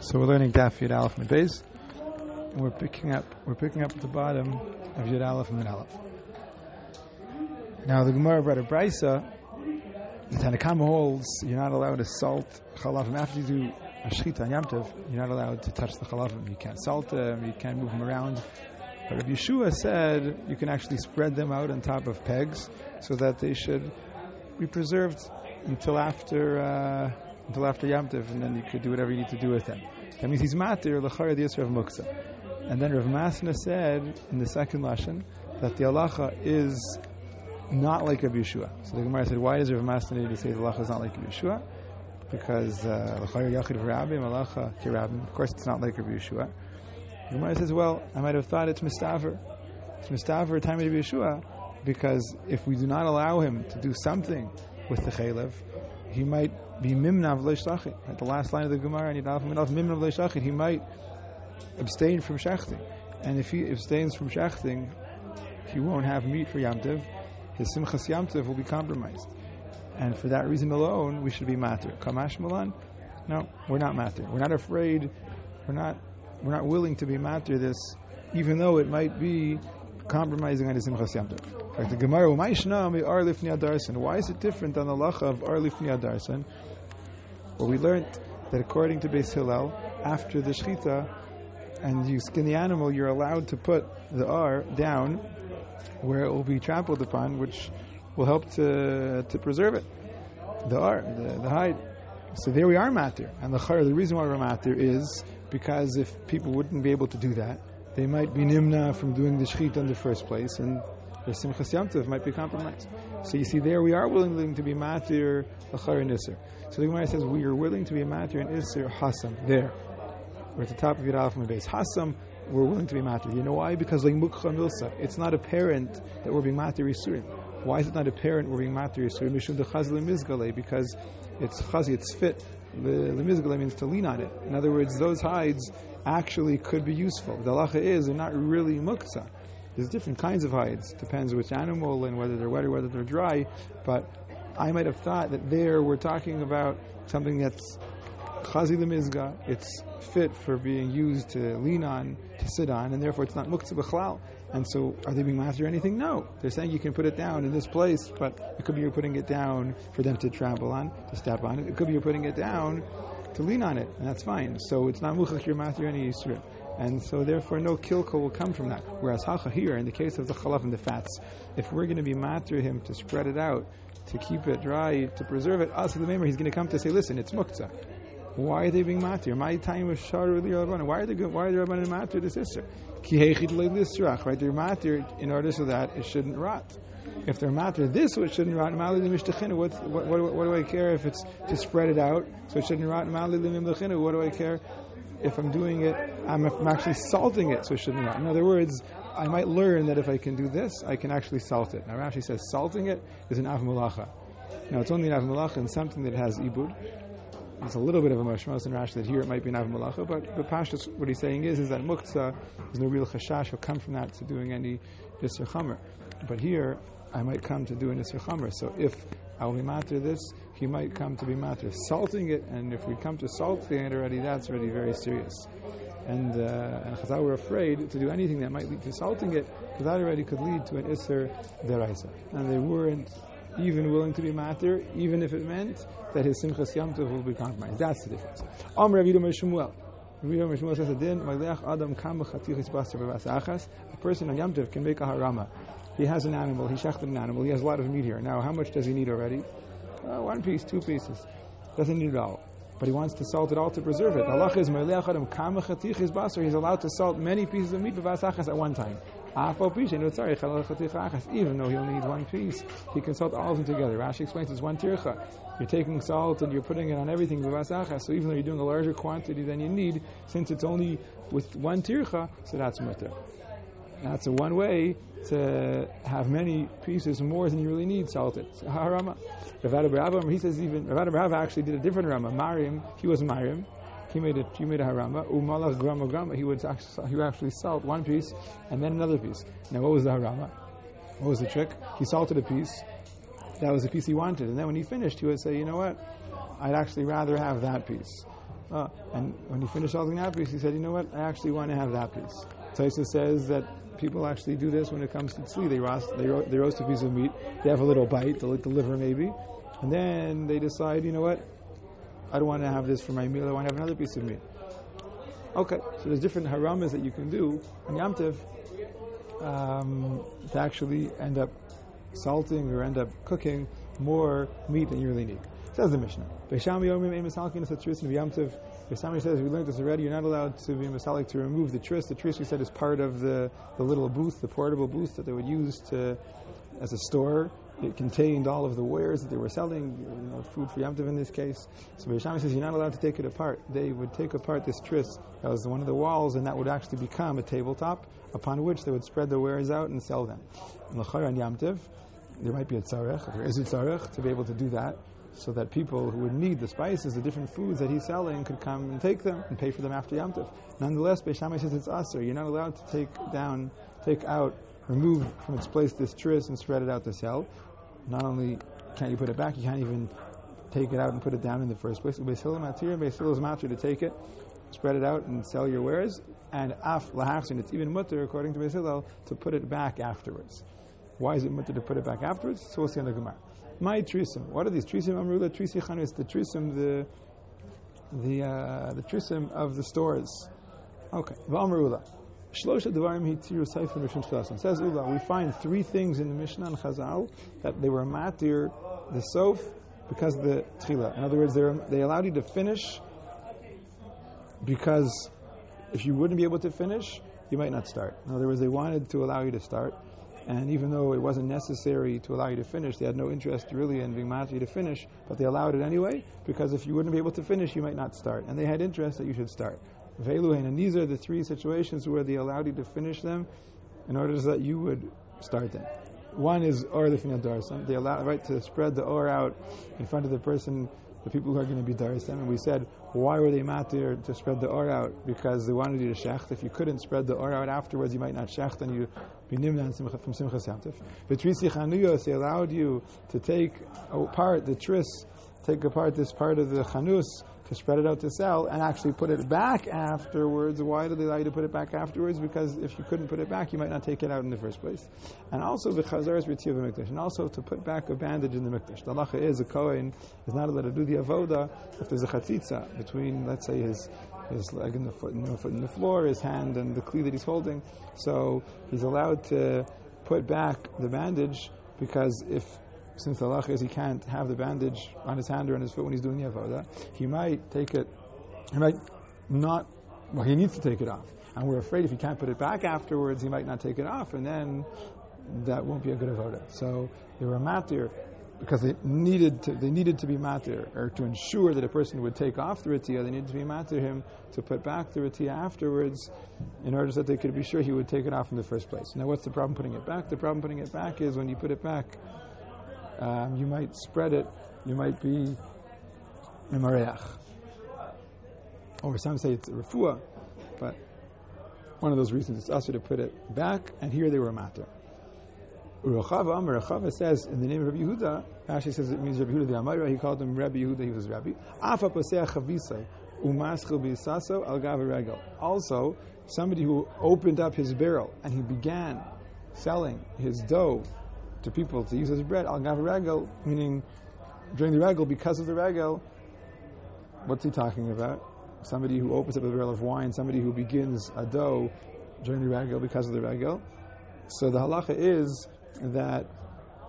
So we're learning Daf Yud Aleph Amud Beis, and we're picking up at the bottom of Yud Aleph Amud Aleph. Now the Gemara read a brisa. The Tanna Kamma holds you're not allowed to salt chalavim after you do a shechita on Yamtev. You're not allowed to touch the chalavim. You can't salt them. You can't move them around. But Rabbi Yeshua said you can actually spread them out on top of pegs so that they should be preserved until after Yamtev, and then you could do whatever you need to do with them. That means he's matir, lacha, the adi muksa. And then Rav Masna said in the second lashon that the alacha is not like Rabbi Yeshua. So the Gemara said, why does Rav Masna need to say the alacha is not like Rabbi Yeshua? Because lacha yachid v'rabim, alacha kirabim. Of course, it's not like Rabbi Yeshua. The Gemara says, well, I might have thought it's mistaver. It's mistaver time of Rabbi Yeshua, because if we do not allow him to do something with the chaylev, he might be nimna v'leishlachit. At the last line of the Gemara, and nimna v'leishlachit, he might abstain from shechting. And if he abstains from shechting, he won't have meat for Yamtev. His simchas Yamtev will be compromised. And for that reason alone, we should be matir. Kamash malan? No, we're not matir. We're not afraid. We're not willing to be matir this, even though it might be compromising on his simchas Yamtev. Like the Gemara, why is it different than the lacha of ar lifnei adarsan? Well, we learned that according to Beis Hillel, after the shechita and you skin the animal, you're allowed to put the ar down where it will be trampled upon, which will help to preserve it. The ar, the hide. So there we are matir. And the reason why we're matir is because if people wouldn't be able to do that, they might be nimna from doing the shechita in the first place, and the simchas Yamtev might be compromised. So you see, there we are willing to be matir, achar, and iser. So the Gemara says, we are willing to be matir and iser, hasam, there. We're at the top of Yud Aleph Amud Beis. Hasam, we're willing to be matir. You know why? Because like mukha milsa, it's not apparent that we're being matir yisurim. Why is it not apparent we're being matir yisurim? Mishum the chazi lemizgale, because it's chazi, it's fit. Lemizgale means to lean on it. In other words, those hides actually could be useful. The lacha is, they're not really muksa. There's different kinds of hides. Depends which animal and whether they're wet or whether they're dry. But I might have thought that there we're talking about something that's chazi lemizga. It's fit for being used to lean on, to sit on, and therefore it's not muktzah b'chlal. And so are they being matir or anything? No. They're saying you can put it down in this place, but it could be you're putting it down for them to trample on, to step on it. It could be you're putting it down to lean on it, and that's fine. So it's not muchach you're matir any yisrael. And so, therefore, no kilko will come from that. Whereas hacha here, in the case of the chalaf and the fats, if we're going to be matir him to spread it out, to keep it dry, to preserve it, us the member, he's going to come to say, listen, it's muktzah. Why are they being matir? My time was sharu li rabbanan. Why are the rabbanan matir this iser? Ki hechid le'lisrach. Right? They're matir in order so that it shouldn't rot. If they're matir this, so it shouldn't rot. Ma'ali li'mishtachinu. What do I care if it's to spread it out so it shouldn't rot? Ma'ali li'mimlachinu. What do I care? If I'm doing it, I'm actually salting it, so it shouldn't rot. In other words, I might learn that if I can do this, I can actually salt it. Now Rashi says salting it is an avmulacha. Now it's only an avmulacha in something that has ibud. It's a little bit of a mashmas in Rashi that here it might be an avmulacha, but Pashtus, what he's saying is that muktzah, there's no real chashash will come from that to doing any yisr chamer. But here, I might come to do an yisr chamer. So if I will be matir this, he might come to be matir salting it, and if we come to salting it already, that's already very serious. And Chazal were afraid to do anything that might lead to salting it, because that already could lead to an iser deraisa. And they weren't even willing to be matir, even if it meant that his simchas Yamtev will be compromised. That's the difference. Rabbi Yeshua says, a person on Yamtev can make a harama. He has an animal, he shechted an animal, he has a lot of meat here. Now, how much does he need already? One piece, two pieces. Doesn't need it all. But he wants to salt it all to preserve it. Allah is he's allowed to salt many pieces of meat at one time. Even though he only needs one piece, he can salt all of them together. Rashi explains it's one tircha. You're taking salt and you're putting it on everything. So even though you're doing a larger quantity than you need, since it's only with one tircha, so that's matir. That's a one way to have many pieces more than you really need salted. Harama. Ravada Brahma, he says even Ravada Brahma actually did a different harama. Mariam, he was Mariam. He made a harama. Umalach grama. He would actually salt one piece and then another piece. Now what was the harama? What was the trick? He salted a piece. That was the piece he wanted. And then when he finished, he would say, you know what? I'd actually rather have that piece. And when he finished holding that piece, he said, you know what, I actually want to have that piece. Taisa says that people actually do this when it comes to tzli. They roast a piece of meat, they have a little bite, the liver maybe, and then they decide, you know what, I don't want to have this for my meal, I want to have another piece of meat. Okay, so there's different haramas that you can do in Yamtev to actually end up salting or end up cooking more meat than you really need. Says the Mishnah. Beis Shammai says, we learned this already, you're not allowed to be masalik to remove the tris. The tris, we said, is part of the little booth, the portable booth that they would use as a store. It contained all of the wares that they were selling, food for Yamtev in this case. So Beis Shammai says you're not allowed to take it apart. They would take apart this tris that was one of the walls, and that would actually become a tabletop upon which they would spread the wares out and sell them. L'chara and Yamtev, there might be a tzarech, there is a tzarech to be able to do that, so that people who would need the spices, the different foods that he's selling, could come and take them and pay for them after Yamtev. Nonetheless, Beis Shammai says it's aser. You're not allowed to remove from its place this tris and spread it out to sell. Not only can't you put it back, you can't even take it out and put it down in the first place. Beis Hillel matir, and Beis Hillel's matir to take it, spread it out, and sell your wares. And af lahachsin, it's even mutter, according to Beis Hillel, to put it back afterwards. Why is it mutter to put it back afterwards? So we'll see on the Gemara. My trisim. What are these trisim? Amrula trisi chanus. The trisim, the trisim of the stores. Okay. V'amrula. Says Ula, we find three things in the Mishnah and Chazal that they were matir the sof because of the tchila. In other words, they allowed you to finish because if you wouldn't be able to finish, you might not start. In other words, they wanted to allow you to start, and even though it wasn't necessary to allow you to finish, they had no interest really in being matir to finish, but they allowed it anyway because if you wouldn't be able to finish, you might not start, and they had interest that you should start. And these are the three situations where they allowed you to finish them in order so that you would start them. One is or the final darsam. They allow right to spread the or out in front of the person, the people who are going to be darsam. And we said, why were they matir to spread the or out? Because they wanted you to shecht. If you couldn't spread the or out afterwards, you might not shecht and you'd be nimna from simchas Yamtev. But trisi chanuyos, they allowed you to take apart this part of the chanus, to spread it out to sell and actually put it back afterwards. Why did they allow you to put it back afterwards? Because if you couldn't put it back, you might not take it out in the first place. And also the chazaras riti of the mikdash, and also to put back a bandage in the mikdash. The lacha is a kohen is not allowed to do the avoda if there's a chatzitza between, let's say, his leg and the foot, foot in the floor, his hand and the kli that he's holding. So he's allowed to put back the bandage because since the lacha is he can't have the bandage on his hand or on his foot when he's doing the avodah, he needs to take it off. And we're afraid if he can't put it back afterwards, he might not take it off, and then that won't be a good avodah. So they were matir because they needed to be matir, or to ensure that a person would take off the ritiyah, they needed to be matir him to put back the ritiyah afterwards in order so that they could be sure he would take it off in the first place. Now what's the problem putting it back? The problem putting it back is when you put it back, you might spread it, you might be memareach. Or some say it's refuah, but one of those reasons it's also to put it back, and here they were matter. Rechava says, in the name of Rabbi Yehuda, actually says it means Rabbi Yehuda the Amira, he called him Rabbi Yehuda, he was Rabbi. Also, somebody who opened up his barrel, and he began selling his dough to people to use as bread, al gav regel, meaning during the regel, because of the regel. What's he talking about? Somebody who opens up a barrel of wine, somebody who begins a dough during the regel because of the regel. So the halacha is that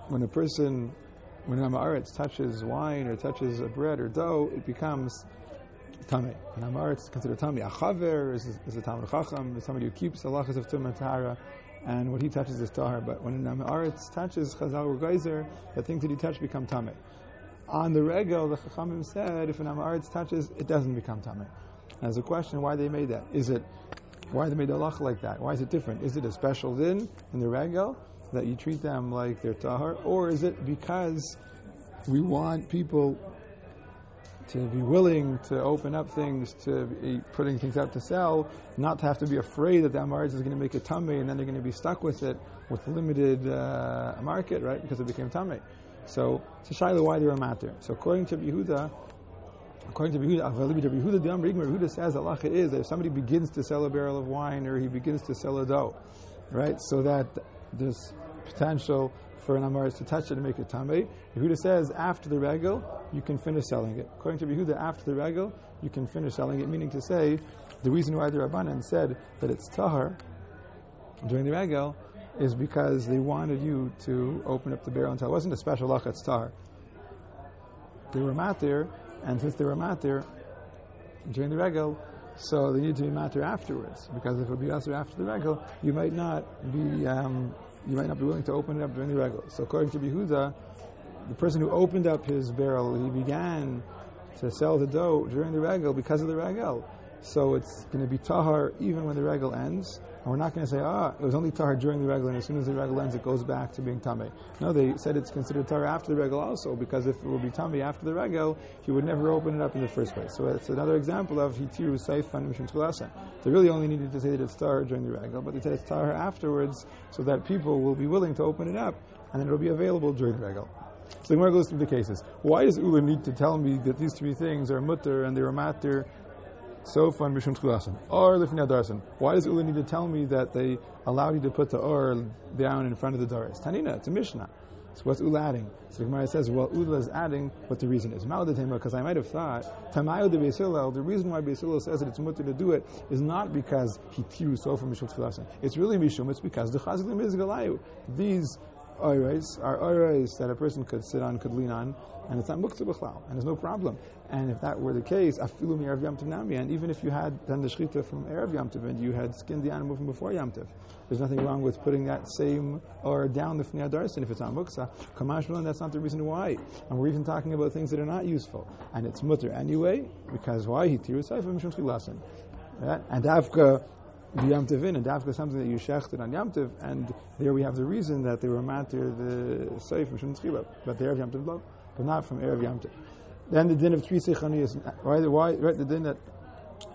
when an amaretz touches wine or touches a bread or dough, it becomes tameh. An amaretz is considered tameh. A chaver is a tameh chacham, is somebody who keeps the halachas of tumah tahara, and what he touches is tahar. But when an amaretz touches chazal or geyser, the things that he touched become tameh. On the regel, the chachamim said, if an amaretz touches, it doesn't become tameh. There's a question why they made that. Why they made the halacha like that? Why is it different? Is it a special din in the regel that you treat them like they're tahar, or is it because we want people to be willing to open up things, to be putting things out to sell, not to have to be afraid that the amaretz is going to make a tameh and then they're going to be stuck with it with limited market, right? Because it became tameh. So, to Shiloh, why they were matir? So, according to Yehuda, According to Rabbi Yehuda, the Amr Yehuda says the lacha is that if somebody begins to sell a barrel of wine or he begins to sell a dough, right, so that there's potential for an Amaris to touch it and make it tamei. Yehuda says after the regel, you can finish selling it. According to Yehuda, after the regel, you can finish selling it, meaning to say the reason why the Rabbanan said that it's tahar during the regel is because they wanted you to open up the barrel and tell. It wasn't a special lacha, it's tahar. They were matir, and since they were matir during the regel, so they needed to be matir afterwards, because if it would be also after the regel, you might not be willing to open it up during the regel. So according to Yehuda, the person who opened up his barrel, he began to sell the dough during the regel because of the regel. So it's going to be tahar even when the regel ends. And we're not going to say, it was only tahar during the regel, and as soon as the regel ends, it goes back to being tamei. No, they said it's considered tahar after the regel also, because if it would be tamei after the regel, he would never open it up in the first place. So it's another example of hitiru seifan mishum tchulasan. They really only needed to say that it's tahar during the regel, but they said it's tahar afterwards so that people will be willing to open it up, and then it will be available during the regel. So the Gemara goes through the cases. Why does Ula need to tell me that these three things are mutter and they were matter? So fun mishum tchulasan or lifnei darsan. Why does Ula need to tell me that they allowed you to put the or down in front of the doris? Tanina, it's a Mishnah. So what's Ula adding? So the Gemara says, well, Ula is adding what the reason is. Ma'odatema, because I might have thought tamayo de Beis Hillel. The reason why Beis Hillel says that it's mutter to do it is not because he tiru so fun mishum tchulasan. It's really mishum. It's because the chazi is galayu. These are oirais that a person could sit on, could lean on, and it's not muksa b'chlal, and there's no problem. And if that were the case, afilu mi'erav Yamtev nami, and even if you had done the shechita from Erev Yamtev and you had skinned the animal from before Yamtev, there's nothing wrong with putting that same or down the fnei darsin if it's not muksa. Kamashmalan, that's not the reason why. And we're even talking about things that are not useful, and it's mutter anyway, because why? Hitiru seifim mishum tchilasan. And Avka, the Yamtevin, and Dafka something that you shechted on Yamtev, and there we have the reason that they were matir the Seif from Shum Tzchila, but the Erev Yamtev blow, but not from Erev Yamtev. Then the din of tris is right, the din that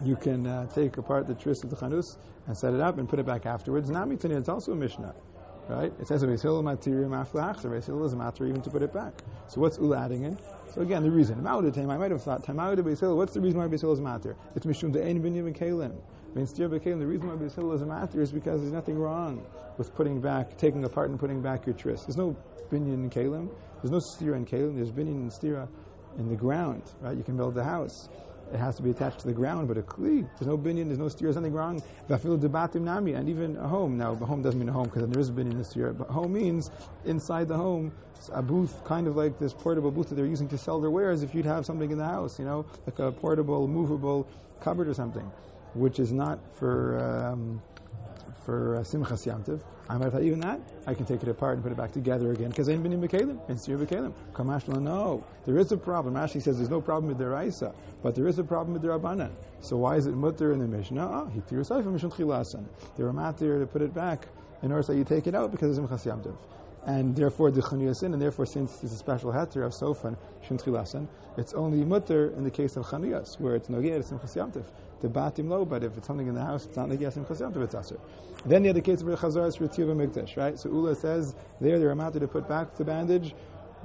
you can take apart the tris of the chanus and set it up and put it back afterwards. Namitani, it's also a Mishnah, right? It says Beis Hillel matirim aflach, the Beis Hillel is matir even to put it back. So what's Ula adding in? So again, the reason. Ma'odatem, I might have thought Tama'od Beis Hillel. What's the reason why Beis Hillel is matir? It's Mishum the Ein Binyam and Kalim. The reason why Beis Hillel is a matir is because there's nothing wrong with putting back, taking apart and putting back your tris. There's no binyan in kalim. There's no stira in kalim. There's binyan and stira in the ground, right? You can build the house. It has to be attached to the ground, but a kli, there's no binyan, there's no stira, there's nothing wrong. And even a home. Now, a home doesn't mean a home because there is binyan and stira, but home means inside the home, a booth, kind of like this portable booth that they're using to sell their wares if you'd have something in the house, like a portable, movable cupboard or something, which is not for simchas Yamtev. I might have thought even that I can take it apart and put it back together again because ain't bini mekalim, instead of mekalim. Kamashla, no, there is a problem. Rashi says there's no problem with the raisa, but there is a problem with the rabbanan. So why is it mutter in the Mishnah? Hitiru seifim mishum tchilasan. They were matir to put it back in order that you take it out because of simchas Yamtev. And therefore, the chanus in, and therefore, since it's a special heter of sofan shum tchilasan, it's only mutter in the case of chanus, where it's nogeh simchas Yamtev. The batim low, but if it's something in the house, it's not like yasim chasyam, it's aser. Then the other case of Chazar is for Tiva Mikdash, right? So Ula says they're a matter to put back the bandage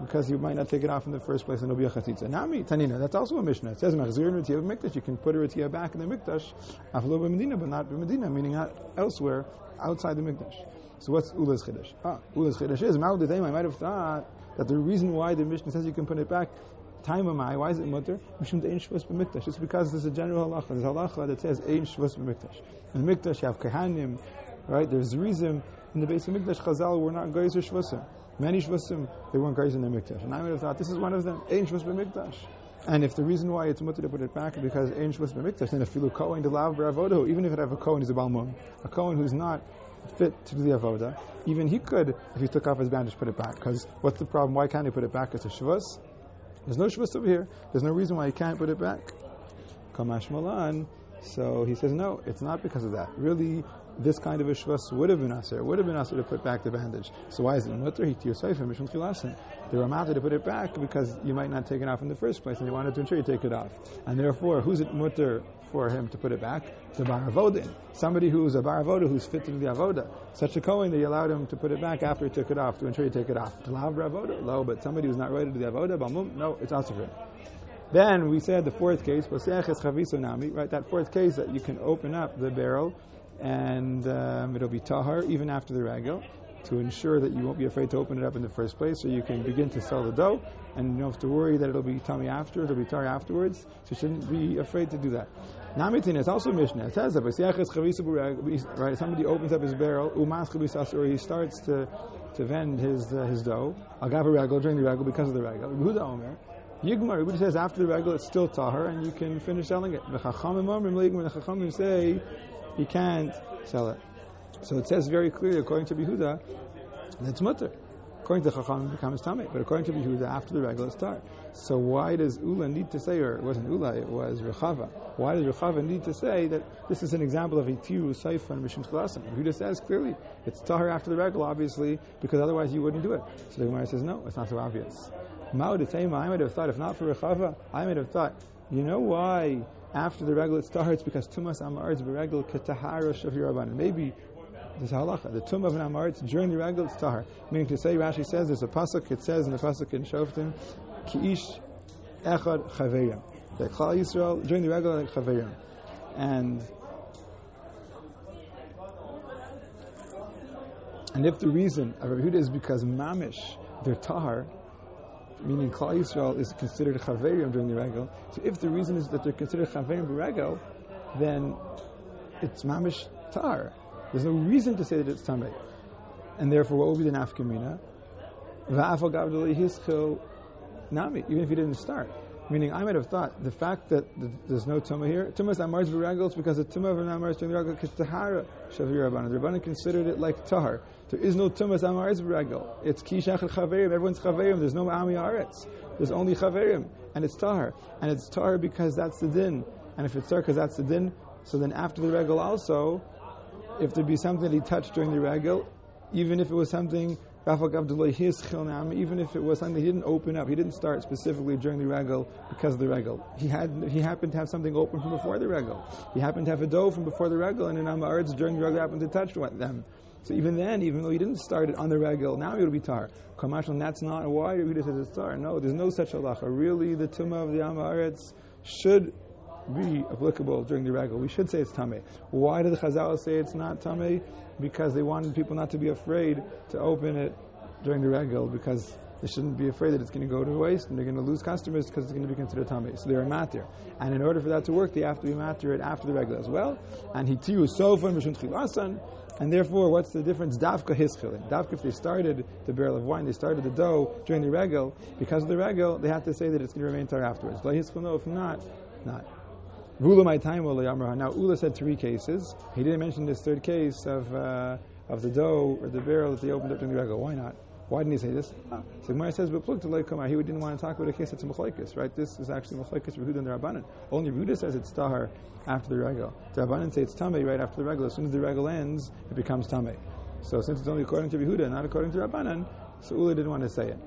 because you might not take it off in the first place and it'll be a chatitza. Nami Tanina, that's also a Mishnah. It says Machzirin Tiva Mikdash, you can put a Tiva back in the Mikdash, Aflo b'Medina, but not b'Medina, meaning not elsewhere outside the Mikdash. So what's Ula's Chiddush? Ula's Chiddush is Ma'udatim. I might have thought that the reason why the Mishnah says you can put it back. Time am I? Why is it mutter? It's because there's a general halacha. There's halacha that says ein shvus b'mikdash. In the mikdash you have kehanim, right? There's reason in the base of mikdash. Chazal were not guys or shvusim. Many shvusim they weren't guys in their mikdash, and I would have thought this is one of them. Ein shvus b'mikdash. And if the reason why it's mutter to put it back is because ein shvus b'mikdash, then a filu kohen de lav bravodo. Even if it have a kohen, he's a balmum, a kohen who's not fit to do the avoda. Even he could, if he took off his bandage, put it back. Because what's the problem? Why can't he put it back? It's a shvus. There's no shvus over here. There's no reason why you can't put it back. Kamash Malan. So he says, no, it's not because of that. Really, this kind of a shvus would have been aser. It would have been aser to put back the bandage. So why is it mutter? They were matter to put it back because you might not take it off in the first place, and they wanted to ensure you take it off. And therefore, who's it mutter for him to put it back? The baravodin. Somebody who's a baravoda who's fit to do the avoda. Such a kohen, they allowed him to put it back after he took it off to ensure you take it off. Lav bravoda, low, but somebody who's not ready to do the avoda, no, it's also for him. Then we said the fourth case, right? That fourth case that you can open up the barrel and it'll be tahar even after the ragel, to ensure that you won't be afraid to open it up in the first place, so you can begin to sell the dough, and you don't have to worry that it'll be tummy after, it'll be tar afterwards, so you shouldn't be afraid to do that. Namitin is also Mishnah. It says that right, somebody opens up his barrel, or he starts to vend his dough, during the ragel, because of the ragel. Yehuda Omer, Yigmar, Yehuda says after the ragel it's still tahar, and you can finish selling it. The Chachamim say you can't sell it. So it says very clearly, according to Yehuda, that's mutter. According to Chacham, it becomes tummy. But according to Yehuda, after the regular start. So why does Ula need to say, or it wasn't Ula, it was Rechava. Why does Rechava need to say that this is an example of Itiru, Saifa, and Mishum Chalasim? Yehuda says clearly, it's tahar after the regular, obviously, because otherwise you wouldn't do it. So the Gemara says, no, it's not so obvious. Ma'udetema, I might have thought, if not for Rechava, I might have thought, you know why after the regular start, it's because Tumas Amarz Beregel Ketahara Shavir Rabbanan. Maybe this halacha, the tomb of an amaritz during the ragel, it's tahar. Meaning to say, Rashi says, there's a pasuk. It says in the pasuk in Shoftim, ki'ish echad chaverim. The Klal Yisrael during the ragel like chaverim, and if the reason of Rabbi Yehuda is because mamish they're tahar, meaning Klal Yisrael is considered chaverim during the ragel. So if the reason is that they're considered chaverim b'ragel, then it's mamish tahar. There's no reason to say that it's tamei, and therefore, what will be the nafkamina? Even if you didn't start, meaning I might have thought the fact that there's no tumah here, tumah is amarz v'ragel, because the tumah of an amarz during the ragel is tahara shavir rabbanan. The rabbanan considered it like tahar. There is no tumah amarz v'ragel. It's kishach chaverim. Everyone's chaverim. There's no ami aretz. There's only chaverim, and it's tahar. And it's tahar because that's the din. And if it's tahar because that's the din, so then after the ragel also, if there be something that he touched during the ragel, even if it was something, even if it was something he didn't open up, he didn't start specifically during the ragel because of the ragel. He happened to have something open from before the ragel. He happened to have a dough from before the ragel, and in Amaritz during the ragel happened to touch them. So even then, even though he didn't start it on the ragel, now it will be tar. Kamashal, that's not why Yehuda says it's tar. No, there's no such alacha. Really, the tumah of the Amaritz should be applicable during the ragel. We should say it's tamei. Why did the Chazal say it's not tamei? Because they wanted people not to be afraid to open it during the ragel, because they shouldn't be afraid that it's going to go to waste and they're going to lose customers because it's going to be considered tamei. So they're a matir, and in order for that to work, they have to be matir it after the ragel as well. And hitiru sofa and mishum chilasan. And therefore, what's the difference? Dafka hischilin. Dafka, if they started the barrel of wine, they started the dough during the ragel. Because of the ragel, they have to say that it's going to remain tar afterwards. La hischil no. If not, not. Now Ula said three cases. He didn't mention this third case of the dough or the barrel that they opened up during the ragel. Why not? Why didn't he say this? So Gemara says, but plug to He didn't want to talk about a case that's a machlokes, right? This is actually machlokes Yehuda and the Rabbanan. Only Yehuda says it's tahar after the ragel. The Rabbanan say it's tamei right after the ragel. As soon as the ragel ends, it becomes tamei. So since it's only according to Yehuda, not according to Rabbanan, so Ula didn't want to say it.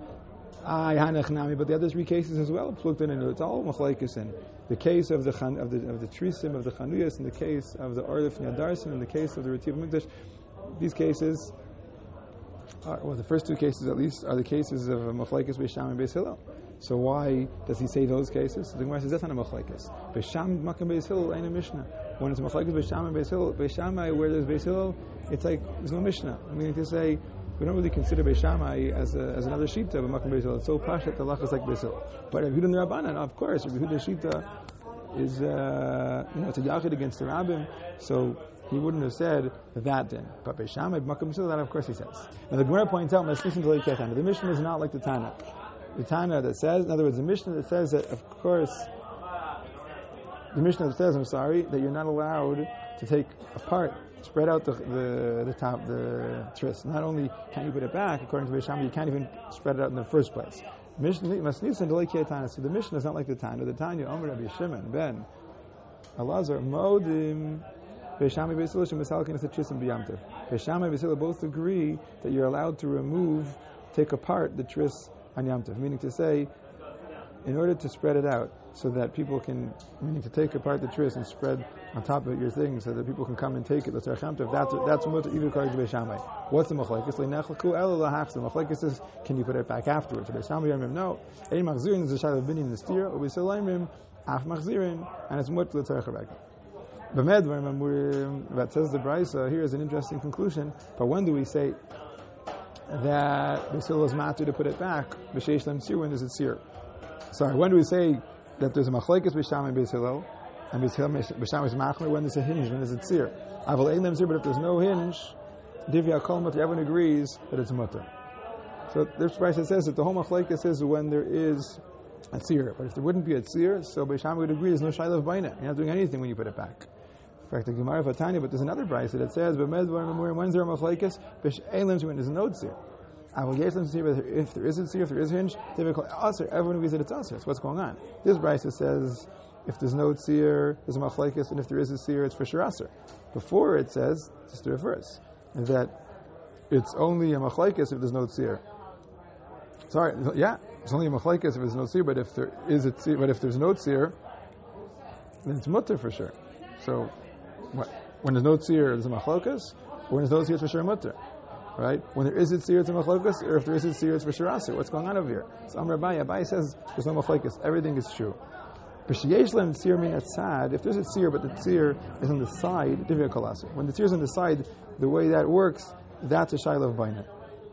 But the other three cases as well, plugged in, and it's all machlokes in the case of the trisim of the chanus, in the case of the orlif nadarsin, in the case of the retiv mikdash. These cases, the first two cases at least, are the cases of machlokes Beis Shammai and Beis Hillel. So why does he say those cases? So the Gemara says that's not a machlokes. Beis Shammai and Beis Hillel ain't a Mishnah. When it's machlokes Beis Shammai and Beis Shammai, where there's Beis Hillel, it's like there's no Mishnah. I mean to say, we don't really consider Beis Shammai as another shechita, but Makom Beis Hillel. It's so pashat the lacha is like Beis Hillel. But Rabbi Yehuda and the Rabbanan, of course, Rabbi Yehuda's shechita is it's a yachid against the rabbim, so he wouldn't have said that then. But Beis Shammai, Makom Beis Hillel, that of course he says. Now the Gemara points out, the Mishnah is not like the Tanna. The Tanna that says, in other words, the Mishnah that says that, of course, the Mishnah that says, that you're not allowed to take apart, spread out the top, the tris. Not only can't you put it back, according to Beis Shammai, you can't even spread it out in the first place. So the Mishnah is not like the Tanya. The Tanya, Omer Rabbi Shimon ben Elazar Modim Beis Shammai Beis Hillel Shemisalkin is a tris and b'yamtev. Beis Shammai Beis Hillel both agree that you're allowed to remove, take apart the tris on Yamtev. Meaning to say, in order to spread it out so that people can, meaning to take apart the tris and spread on top of your thing so that people can come and take it. That's what you would call Beis Shammai. What's the machlekes? The machlekes is, can you put it back afterwards? Beis Shammai Yamim, no. Ein machzirin is a chalavim the steer. Ubisalaimim af machzirin, and it's mut l'tzarcharek. But says the brisa, here is an interesting conclusion. But when do we say that Beis Hillel is matir to put it back? B'sheish l'msir, when is it sir? Sorry, when do we say that there's a machlekes Beis Shammai and Beis Hillel? And Beis Shammai is machmer when there's a hinge, when there's a tzir. Aval ein l'msir, but if there's no hinge, divya kol mutter, everyone agrees that it's mutter. So this brisa says that the whole machlekes is when there is a tzir. But if there wouldn't be a tzir, so Beis Shammai would agree there's no shaylav baina. You're not doing anything when you put it back. But there's another brisa that says, when's there a machlekes? When there's no tzir. If there is a tzir, if there is a hinge, everyone agrees that it's aser. So what's going on? This brisa says, if there's no tzir, there's a machlekes, and if there is a tzir, it's for sure aser. Before it says, just the reverse, that it's only a machlekes if there's no tzir. Sorry, yeah, it's only a machlekes if there's no tzir, but if there is a tzir, but if there's no tzir, then it's mutter for sure. So, when there's no tzir, there's a machlokas. When there's no tzir, it's for sure mutter, right? When there is a tzir, it's a machlokas. Or if there is a tzir, it's for sure aser. What's going on over here? So Amar Abai says there's no machlokas. Everything is true. If there's a tzir, but the tzir is on the side, when the tzir is on the side, the way that works, that's a shayla of baina.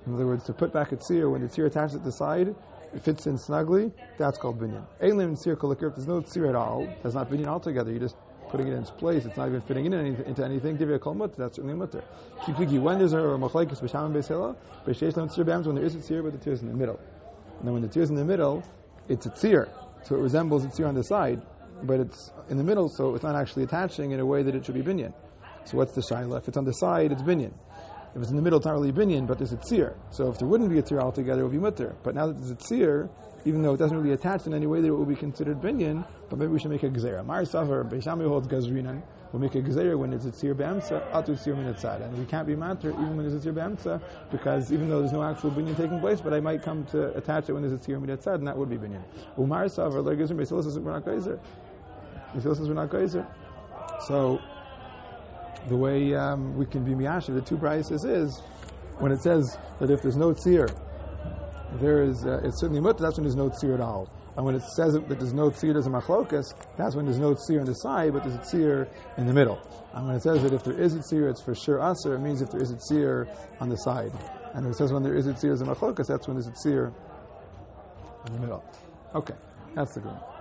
In other words, to put back a tzir, when the tzir attaches at the side, it fits in snugly, that's called binyan. If there's no tzir at all, that's not binyan altogether, you just putting it in its place, it's not even fitting in into anything. Divya kol mutter, that's certainly mutter. Kipigi, when there's a machlekes Beis Shammai and Beis Hillel, b'sheish lam tzir b'ams, when there is a tzir, but the tzir is in the middle. And then when the tzir is in the middle, it's a tzir, so it resembles a tzir on the side, but it's in the middle, so it's not actually attaching in a way that it should be binyan. So what's the shayla? If it's on the side, it's binyan. If it's in the middle, it's not really binyan, but there's a tzir. So if there wouldn't be a tzir altogether, it would be mutter. But now that there's a tzir, even though it doesn't really attach in any way that it will be considered binyan, but maybe we should make a gzera. Mar Savar, Beis Shammai holds gazrinan, we'll make a gzera when it's a tzir b'amtza, atu tzir minatzad. And we can't be matir even when there's a tzir b'amtza, because even though there's no actual binyan taking place, but I might come to attach it when there's a tzir minatzad, and that would be binyan. Umar Savar, like Gazrin, Beis Hillel says we're not geyser. Beis Hillel says we're not geyser. So, the way we can be miyashiv, the two brises is, when it says that if there's no tzir, there is, it's certainly mutter, that's when there's no tzir at all. And when it says that there's no tzir, there's a machlokas, that's when there's no tzir on the side, but there's a tzir in the middle. And when it says that if there is a tzir, it's for sure aser, it means if there is a tzir on the side. And when it says when there is a tzir, there's a machlokas, that's when there's a tzir in the middle. Okay, that's the good one.